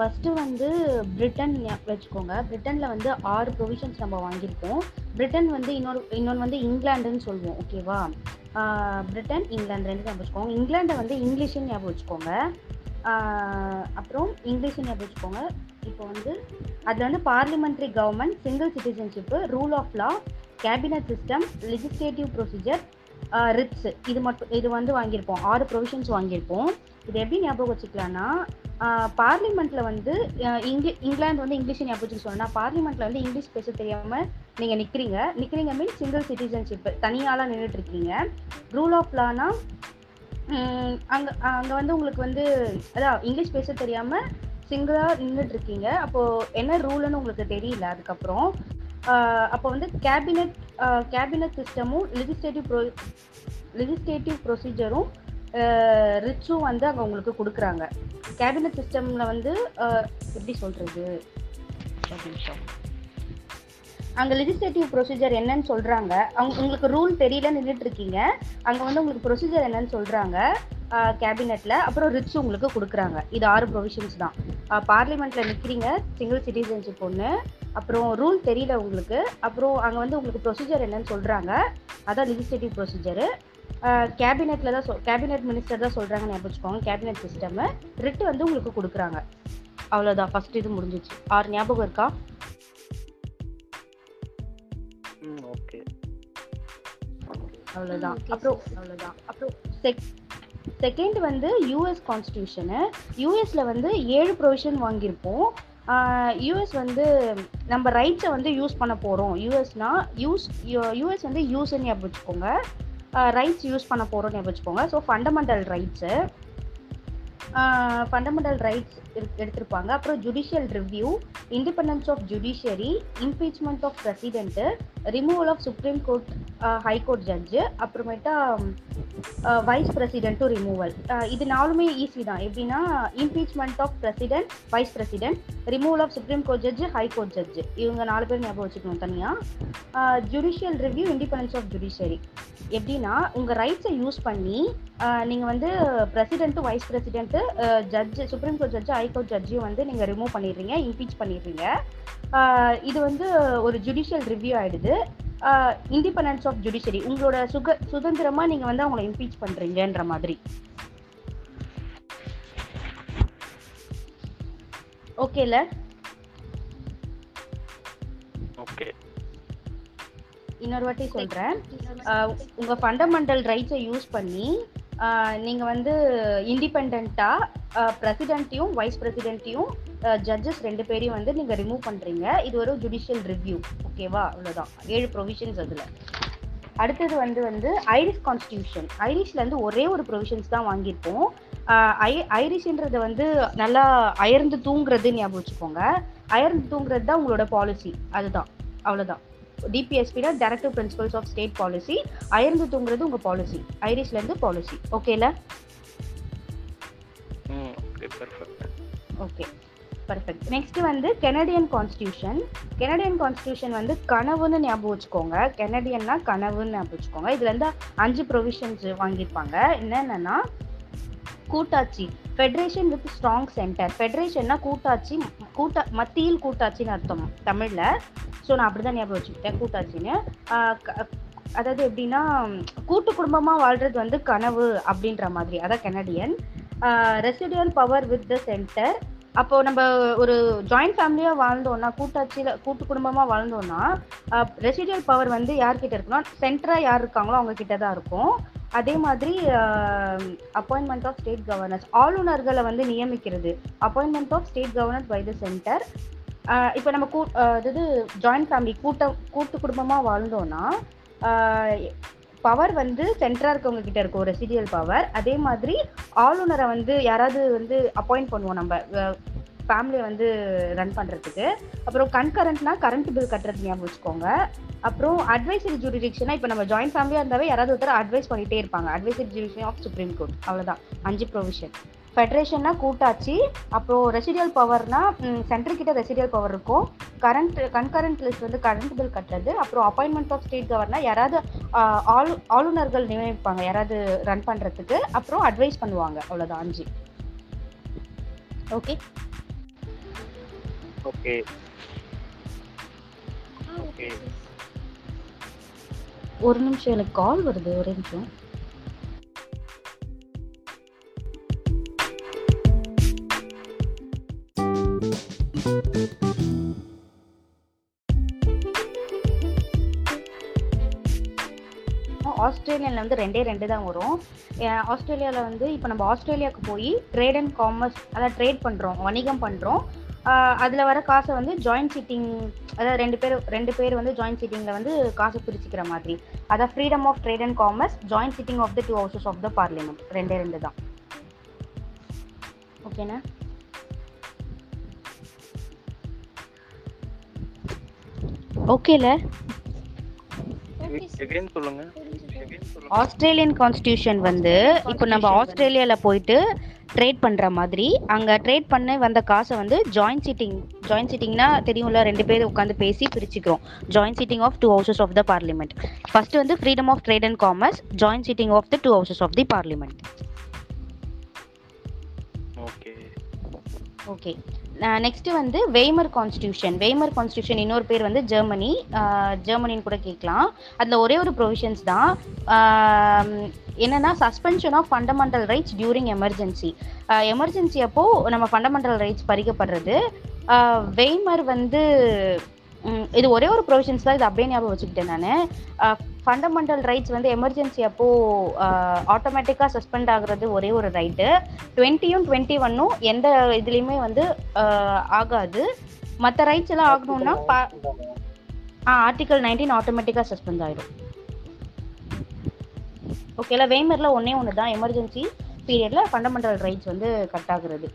First வந்து Britain வச்சுக்கோங்க. பிரிட்டனில் வந்து 6 ப்ரொவிஷன்ஸ் நம்ம வாங்கியிருக்கோம். பிரிட்டன் வந்து இன்னொன்று வந்து இங்கிலாண்டுன்னு சொல்லுவோம், ஓகேவா? பிரிட்டன் இங்கிலாந்து ரெண்டு ஞாபகம் வச்சுக்கோங்க. இங்கிலாண்டை வந்து இங்கிலீஷுன்னு ஞாபகம் வச்சுக்கோங்க, அப்புறம் இங்கிலீஷுன்னு ஞாபகம் வச்சுக்கோங்க. இப்போ வந்து அதில் வந்து parliamentary government, single citizenship, rule of law, cabinet system, legislative procedure, writs, இது வந்து வாங்கியிருப்போம். 6 ப்ரொவிஷன்ஸ் வாங்கியிருப்போம். இது எப்படி ஞாபகம் வச்சுக்கலான்னா, பார்லிமெண்ட்டில் வந்து இங்கிலாந்து வந்து இங்கிலீஷ் ஞாபகம் வச்சுக்க சொன்னால், பார்லிமெண்ட்டில் வந்து இங்கிலீஷ் பேச தெரியாமல் நீங்கள் நிற்கிறீங்க மீன்ஸ் சிங்கிள் சிட்டிசன்ஷிப்பு, தனியாலாம் நின்றுட்டுருக்கீங்க. ரூல் ஆஃப் லானா அங்கே வந்து உங்களுக்கு வந்து அதான் இங்கிலீஷ் பேச தெரியாமல் சிங்கிளாக நின்றுட்டுருக்கீங்க, அப்போது என்ன ரூலுன்னு உங்களுக்கு தெரியல. அதுக்கப்புறம் அப்போ வந்து கேபினட் சிஸ்டமும் லெஜிஸ்லேட்டிவ் ப்ரொசீஜரும் ரிச்சும் வந்து அங்கே உங்களுக்கு கொடுக்குறாங்க. கேபினட் சிஸ்டமில் வந்து எப்படி சொல்கிறது, அங்கே லெஜிஸ்லேட்டிவ் ப்ரொசீஜர் என்னன்னு சொல்கிறாங்க. உங்களுக்கு ரூல் தெரியல நின்றுட்டுருக்கீங்க, அங்கே வந்து உங்களுக்கு ப்ரொசீஜர் என்னன்னு சொல்கிறாங்க கேபினட்டில். அப்புறம் ரிச்சு உங்களுக்கு கொடுக்குறாங்க. இது 6 ப்ரொவிஷன்ஸ் தான். பார்லிமெண்ட்டில் நிற்கிறீங்க, சிங்கிள் சிட்டிசன்ஷிப் ஒன்று, அப்புறம் ரூல் தெரியல உங்களுக்கு, அப்புறம் அங்கே வந்து உங்களுக்கு ப்ரொசீஜர் என்னன்னு சொல்கிறாங்க, அதான் லெஜிஸ்லேட்டிவ் ப்ரொசீஜரு. கேபினெட்டில் தான் கேபினட் மினிஸ்டர் தான் சொல்கிறாங்கன்னு ஞாபகம் வச்சுக்கோங்க. கேபினட் சிஸ்டமு ரிட்டு வந்து உங்களுக்கு கொடுக்குறாங்க. அவ்வளோதான், ஃபஸ்ட் இது முடிஞ்சிச்சு. 6 ஞாபகம் இருக்கா? ஓகே, அவ்வளோதான். அப்புறம் செகண்ட் வந்து யூஎஸ் கான்ஸ்டிடியூஷனு. யூஎஸில் வந்து 7 ப்ரொவிஷன் வாங்கியிருப்போம். யூஎஸ் வந்து நம்ம ரைட்ஸை வந்து யூஸ் பண்ண போகிறோம். யூஎஸ் வந்து யூஸ்ன்னு ஞாபகம் வச்சுக்கோங்க. ரைட்ஸ் யூஸ் பண்ண போகிறோன்னு ஞாபகம் வச்சுக்கோங்க. ஸோ ஃபண்டமெண்டல் ரைட்ஸ் எடுத்திருப்பாங்க. அப்புறம் judicial review, independence of judiciary, impeachment of president, removal of supreme court high court judge, அப்புறமேட்டா வைஸ் ப்ரெசிடென்ட் ரிமூவல். இது 4மே ஈஸி தான். எப்படின்னா impeachment of president, vice president, removal of supreme court judge, high court judge, இவங்க 4 பேர் ஞாபகம் வச்சுக்கணும் தனியாக. Judicial review, independence of judiciary. எப்படின்னா உங்கள் ரைட்ஸை யூஸ் பண்ணி நீங்கள் வந்து president, vice president, judge, supreme court judge, high court ஜட்ஜையும் வந்து நீங்கள் ரிமூவ் பண்ணிடுறீங்க, இம்பீச் பண்ணிடுறீங்க. இது வந்து ஒரு ஜுடிஷியல் ரிவ்யூ ஆகிடுது. இண்டிபெண்டன்ஸ் ஆஃப் ஜுடிஷரி, உங்களோட சுதந்திரமாக நீங்கள் வந்து அவங்கள இம்பீச் பண்ணுறீங்கன்ற மாதிரி. ஓகேல? ஓகே, இன்னொரு வாட்டி சொல்கிறேன். உங்கள் ஃபண்டமெண்டல் ரைட்ஸை யூஸ் பண்ணி நீங்கள் வந்து இண்டிபெண்ட்டாக ப்ரெசிடென்ட்டையும், வைஸ் ப்ரெசிடென்ட்டையும், ஜட்ஜஸ் 2 பேரையும் வந்து நீங்கள் ரிமூவ் பண்ணுறீங்க. இது ஒரு ஜுடிஷியல் ரிவ்யூ, ஓகேவா? அவ்வளோதான், 7 ப்ரொவிஷன்ஸ் அதில். அடுத்தது வந்து ஐரிஷ் கான்ஸ்டிடியூஷன். ஐரிஷில் வந்து ஒரே ஒரு ப்ரொவிஷன்ஸ் தான் வாங்கியிருப்போம். ஐரிஷ்ன்றது வந்து நல்லா அயர்ந்து தூங்குறது ஞாபகம் வச்சுக்கோங்க. அயர்ந்து தூங்குறது தான் உங்களோட பாலிசி, அதுதான். அவ்வளோதான். டிபிஎஸ்பினா directive principles of state policy. அயர்ந்து தூங்குறது உங்கள் பாலிசி, ஐரிஷ்லேருந்து பாலிசி. ஓகேல? Okay, perfect. நெக்ஸ்ட்டு வந்து கெனடியன் கான்ஸ்டியூஷன். கெனடியன் கான்ஸ்டியூஷன் வந்து கனவுன்னு ஞாபகம் வச்சுக்கோங்க. கெனடியன்னா கனவுன்னு ஞாபகம் வச்சுக்கோங்க. இதில் வந்து 5 ப்ரொவிஷன்ஸ் வாங்கியிருப்பாங்க. என்னென்னா கூட்டாட்சி, ஃபெடரேஷன் வித் ஸ்ட்ராங் சென்டர். ஃபெடரேஷன்னா கூட்டாட்சி, மத்தியில் கூட்டாட்சின்னு அர்த்தம் தமிழில். ஸோ நான் அப்படி தான் ஞாபகம் வச்சுக்கிட்டேன் கூட்டாட்சின்னு. அதாவது எப்படின்னா கூட்டு குடும்பமாக வாழ்கிறது வந்து கனவு அப்படின்ற மாதிரி, அதான் Canadian. Residual power with the centre. அப்போது நம்ம ஒரு ஜாயிண்ட் ஃபேமிலியாக வாழ்ந்தோன்னா, கூட்டு குடும்பமாக வாழ்ந்தோன்னா, ரெசிடியல் பவர் வந்து யார்கிட்ட இருக்குன்னா சென்டராக யார் இருக்காங்களோ அவங்கக்கிட்ட தான் இருக்கும். அதே மாதிரி அப்பாயின்மெண்ட் ஆஃப் ஸ்டேட் கவர்னர்ஸ், ஆளுநர்களை வந்து நியமிக்கிறது. Appointment of state governors by the centre. இப்போ நம்ம அதாவது ஜாயிண்ட் ஃபேமிலி கூட்டு குடும்பமாக வாழ்ந்தோன்னா பவர் வந்து சென்டராக இருக்கவங்க கிட்ட இருக்கும், ரெசிடியல் பவர். அதே மாதிரி ஆளுநரை வந்து யாராவது வந்து அப்பாயிண்ட் பண்ணுவோம் நம்ம ஃபேமிலியை வந்து ரன் பண்ணுறதுக்கு. அப்புறம் கண்கரண்ட்னா கரண்ட் பில் கட்டுறது ஞாபகம் வச்சுக்கோங்க. அப்புறம் அட்வைசரி ஜூரிஸ்டிக்ஷனா, இப்போ நம்ம ஜாயிண்ட் ஃபேமிலியாக இருந்தாவே யாராவது ஒருத்தர் அட்வைஸ் பண்ணிகிட்டே இருப்பாங்க. Advisory jurisdiction of supreme court. அவ்வளோதான் 5 ப்ரொவிஷன். ஃபெடரேஷன்னா கூட்டாட்சி, அப்புறம் ரெசிடியல் பவர்னா சென்டர்கிட்ட ரெசிடியல் பவர் இருக்கும். கண்கரண்ட் லிஸ்ட் வந்து கரண்ட் பில் கட்டுறது. அப்புறம் அப்பாயின்மெண்ட் ஆஃப் ஸ்டேட் கவர்னர், யாராவது ஆளுநர்கள் நியமிப்பாங்க யாராவது ரன் பண்ணுறதுக்கு. அப்புறம் அட்வைஸ் பண்ணுவாங்க. அவ்வளோதான் 5. Okay, okay okay. ஒரு நிமிஷம், எனக்கு கால் வருது, ஒரு நிமிஷம். ஆஸ்திரேலியாவில் வந்து ரெண்டே ரெண்டு தான் வரும். ஆஸ்திரேலியாவில் வந்து இப்போ நம்ம ஆஸ்திரேலியாவுக்கு போய் ட்ரேட் அண்ட் காமர்ஸ், அதாவது ட்ரேட் பண்ணுறோம், வணிகம் பண்ணுறோம். அதில் வர காசை வந்து ஜாயின்ட் சிட்டிங், அதாவது ரெண்டு பேர் வந்து ஜாயின்ட் சிட்டிங்கில் வந்து காசை பிரிச்சுக்கிற மாதிரி. அதாவது freedom of trade and commerce, joint sitting of the two houses of the parliament, ரெண்டே ரெண்டு தான். ஓகேண்ணா. ஓகேல, ஆஸ்திரேலியன் கான்ஸ்டிடியூஷன் வந்து இப்போ நம்ம ஆஸ்திரேலியால போயிட்டு ட்ரேட் பண்ற மாதிரி, அங்க ட்ரேட் பண்ண வந்த காசை வந்து ஜாயின்ட் சிட்டிங்னா தெரியும்ல, ரெண்டு பேர் உட்காந்து பேசி பிரிச்சுக்கிறோம். Joint sitting of two houses of the parliament. First வந்து freedom of trade and commerce, joint sitting of the two houses of the parliament. Okay okay. Next வந்து வெய்மர் கான்ஸ்டிடியூஷன். வெய்மர் கான்ஸ்டிடியூஷன் இன்னொரு பேர் வந்து ஜெர்மனின்னு கூட கேட்கலாம். அதில் ஒரே ஒரு ப்ரொவிஷன்ஸ் தான். என்னென்னா, suspension of fundamental rights during emergency. Emergency அப்போது நம்ம ஃபண்டமெண்டல் ரைட்ஸ் பறிக்கப்படுறது. வெய்மர் வந்து இது ஒரே ஒரு ப்ரொவிஷன்ஸ் தான், இது அப்படியே ஞாபகம் வச்சுக்கிட்டேன் நான். ஃபண்டமெண்டல் ரைட்ஸ் வந்து எமர்ஜென்சி அப்போது ஆட்டோமேட்டிக்காக சஸ்பெண்ட் ஆகுறது ஒரே ஒரு ரைட்டு. 20 and 21 எந்த இதுலேயுமே வந்து ஆகாது. மற்ற ரைட்ஸ் எல்லாம் ஆகணும்னா ஆர்டிகல் 19 ஆட்டோமேட்டிக்காக சஸ்பெண்ட் ஆகிடும். ஓகேல, வெய்மரில் ஒன்று தான் எமர்ஜென்சி பீரியடில் ஃபண்டமெண்டல் ரைட்ஸ் வந்து கட் ஆகுறது.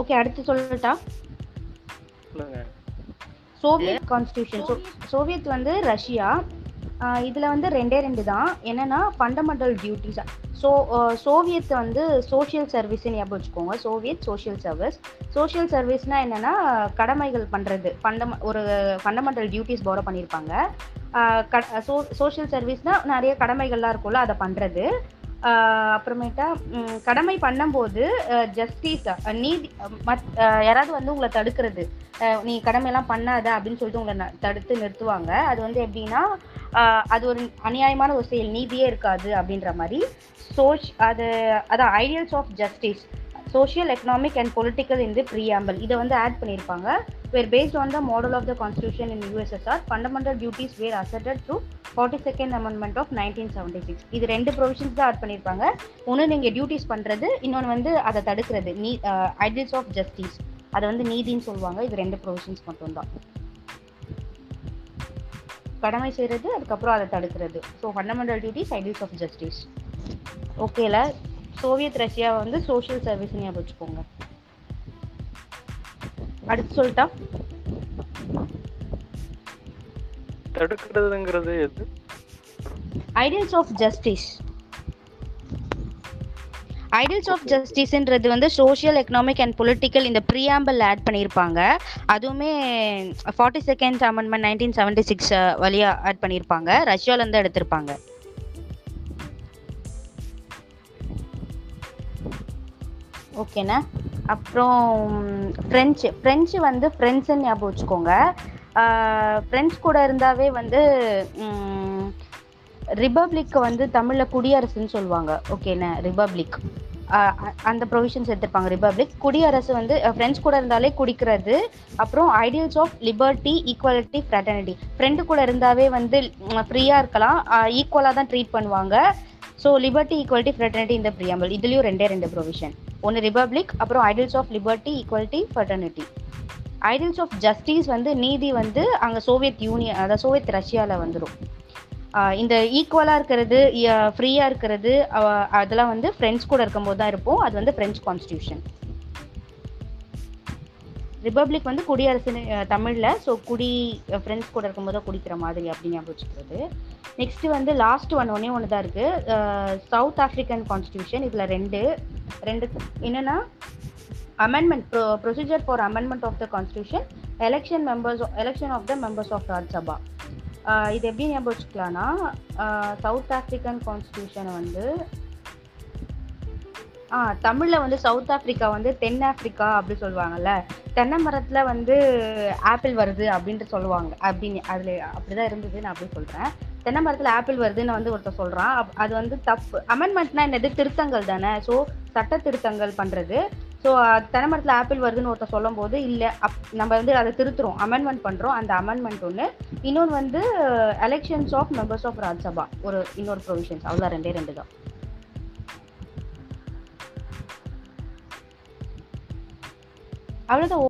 ஓகே, அடுத்து சொல்லட்டா? Soviet constitution. சோவியத் வந்து ரஷ்யா. இதில் வந்து ரெண்டே ரெண்டு தான். என்னன்னா, ஃபண்டமெண்டல் டியூட்டிஸ். சோவியத் வந்து சோஷியல் சர்வீஸ்ன்னு ஞாபகம் வச்சுக்கோங்க. சோவியத் சோஷியல் சர்வீஸ்னா என்னன்னா, கடமைகள் பண்ணுறது. ஒரு ஃபண்டமெண்டல் டியூட்டிஸ் போரோ பண்ணியிருப்பாங்க. சோஷியல் சர்வீஸ்னால் நிறைய கடமைகள்லாம் இருக்கும்ல, அதை பண்ணுறது. அப்புறமேட்டா கடமை பண்ணும்போது ஜஸ்டிஸ், நீதி, யாராவது வந்து உங்களை தடுக்கிறது, நீ கடமையெல்லாம் பண்ணாத அப்படின்னு சொல்லிட்டு உங்களை தடுத்து நிறுத்துவாங்க. அது வந்து எப்படின்னா, அது ஒரு அநியாயமான ஒரு செயல், நீதியே இருக்காது அப்படின்ற மாதிரி. அதான் ideals of justice, social, economic and political in the preamble. இதை வந்து ஆட் பண்ணியிருப்பாங்க. Were based on the model of the constitution in USSR, fundamental duties were asserted through 42nd amendment of 1976. இது ரெண்டு ப்ரொவிஷன்ஸ் தான் ஆட் பண்ணியிருப்பாங்க. ஒன்று நீங்கள் duties பண்ணுறது, இன்னொன்று வந்து அதை தடுக்கிறது, ஐடியல்ஸ் ஆஃப் ஜஸ்டிஸ், அதை வந்து நீதின்னு சொல்லுவாங்க. இது ரெண்டு ப்ரொவிஷன்ஸ் மட்டும்தான், கடமை செய்கிறது, அதுக்கப்புறம் அதை தடுக்கிறது. So fundamental duties, ideals of justice. ஓகேல, சோவியத் ரஷ்யாவை வந்து சோஷியல் சர்வீஸ்ன்னு ஞாபகம் வச்சுக்கோங்க. அடுத்து சொல்லிட்டா, தடுக்கிறதுங்கிறது எது? Ideals of justice. Ideals of ஜஸ்டிஸ்ன்றது வந்து சோஷியல், எக்கனாமிக் அண்ட் பொலிட்டிக்கல் இந்த ப்ரீயாம்பிள் ஆட் பண்ணியிருப்பாங்க. அதுவுமே 42nd அமெண்ட்மெண்ட் 1976 வழியாக ஆட் பண்ணியிருப்பாங்க. ரஷ்யாவிலேருந்து எடுத்திருப்பாங்க. ஓகேண்ணா. அப்புறம் ஃப்ரெஞ்சு வந்து ஃப்ரெண்ட்ஸுன்னு ஞாபகம் வச்சுக்கோங்க. ஃப்ரெஞ்சு கூட இருந்தாவே வந்து ரிபப்ளிக் வந்து தமிழில் குடியரசுன்னு சொல்லுவாங்க. ஓகேண்ணா, ரிபப்ளிக் அந்த ப்ரொவிஷன்ஸ் எடுத்திருப்பாங்க. ரிபப்ளிக், குடியரசு வந்து ஃப்ரெண்ட்ஸ் கூட இருந்தாலே குடிக்கிறது. அப்புறம் ideals of liberty, equality, fraternity. Friend கூட இருந்தாவே வந்து ஃப்ரீயாக இருக்கலாம், ஈக்குவலாக தான் ட்ரீட் பண்ணுவாங்க. ஸோ லிபர்ட்டி, ஈக்குவலிட்டி, ஃப்ரெட்டர்னிட்டி இந்த ப்ரீயாம்பிள். இதுலேயும் ரெண்டே ரெண்டு ப்ரொவிஷன், ஒன்று ரிபப்ளிக், அப்புறம் ideals of liberty, equality, fraternity. Ideals of justice வந்து நீதி வந்து அங்கே சோவியத் யூனியன், அதாவது சோவியத் ரஷ்யாவில் வந்துடும். இந்த ஈக்குவலாக இருக்கிறது, ஃப்ரீயாக இருக்கிறது, அதெல்லாம் வந்து ஃப்ரெண்ட்ஸ் கூட இருக்கும்போது தான் இருப்போம். அது வந்து ஃப்ரெஞ்சு கான்ஸ்டியூஷன். ரிபப்ளிக் வந்து குடியரசு தமிழில். ஸோ ஃப்ரெண்ட்ஸ் கூட இருக்கும்போது தான் குடிக்கிற மாதிரி அப்படின்னு ஞாபகம் வச்சுக்கிறது. நெக்ஸ்ட்டு வந்து லாஸ்ட் ஒன்று தான் இருக்குது, சவுத் ஆஃப்ரிக்கன் கான்ஸ்டியூஷன். இதில் ரெண்டு என்னென்னா, amendment, procedure for amendment of the constitution, election of the members of Rajya Sabha. இது எப்படி ஞாபகம் வச்சுக்கலாம்னா, சவுத் ஆஃப்ரிக்கன் கான்ஸ்டிடியூஷனை வந்து தமிழில் வந்து சவுத் ஆஃப்ரிக்கா வந்து தென் ஆஃப்ரிக்கா அப்படி சொல்லுவாங்கல்ல, தென்னை மரத்தில் வந்து ஆப்பிள் வருது அப்படின்ட்டு சொல்லுவாங்க அப்படின்னு, அதில் அப்படிதான் இருந்தது. நான் அப்படி சொல்கிறேன், தென்னை மரத்தில் ஆப்பிள் வருதுன்னு வந்து ஒருத்தர் சொல்கிறான், அது வந்து தப்பு. அமெண்ட்மெண்ட்னா என்னது? திருத்தங்கள் தானே. ஸோ சட்ட திருத்தங்கள் பண்ணுறது. ஸோ தென்னை மரத்தில் ஆப்பிள் வருதுன்னு ஒருத்தர் சொல்லும் போது இல்லை, நம்ம வந்து அதை திருத்துறோம், அமெண்ட்மெண்ட் பண்ணுறோம். அந்த அமெண்ட்மெண்ட் ஒன்று. இன்னொன்று வந்து elections of members of Rajya Sabha, ஒரு இன்னொரு ப்ரொவிஷன்ஸ். அவ்வளோதான், ரெண்டு தான். அவ்வளோதான்.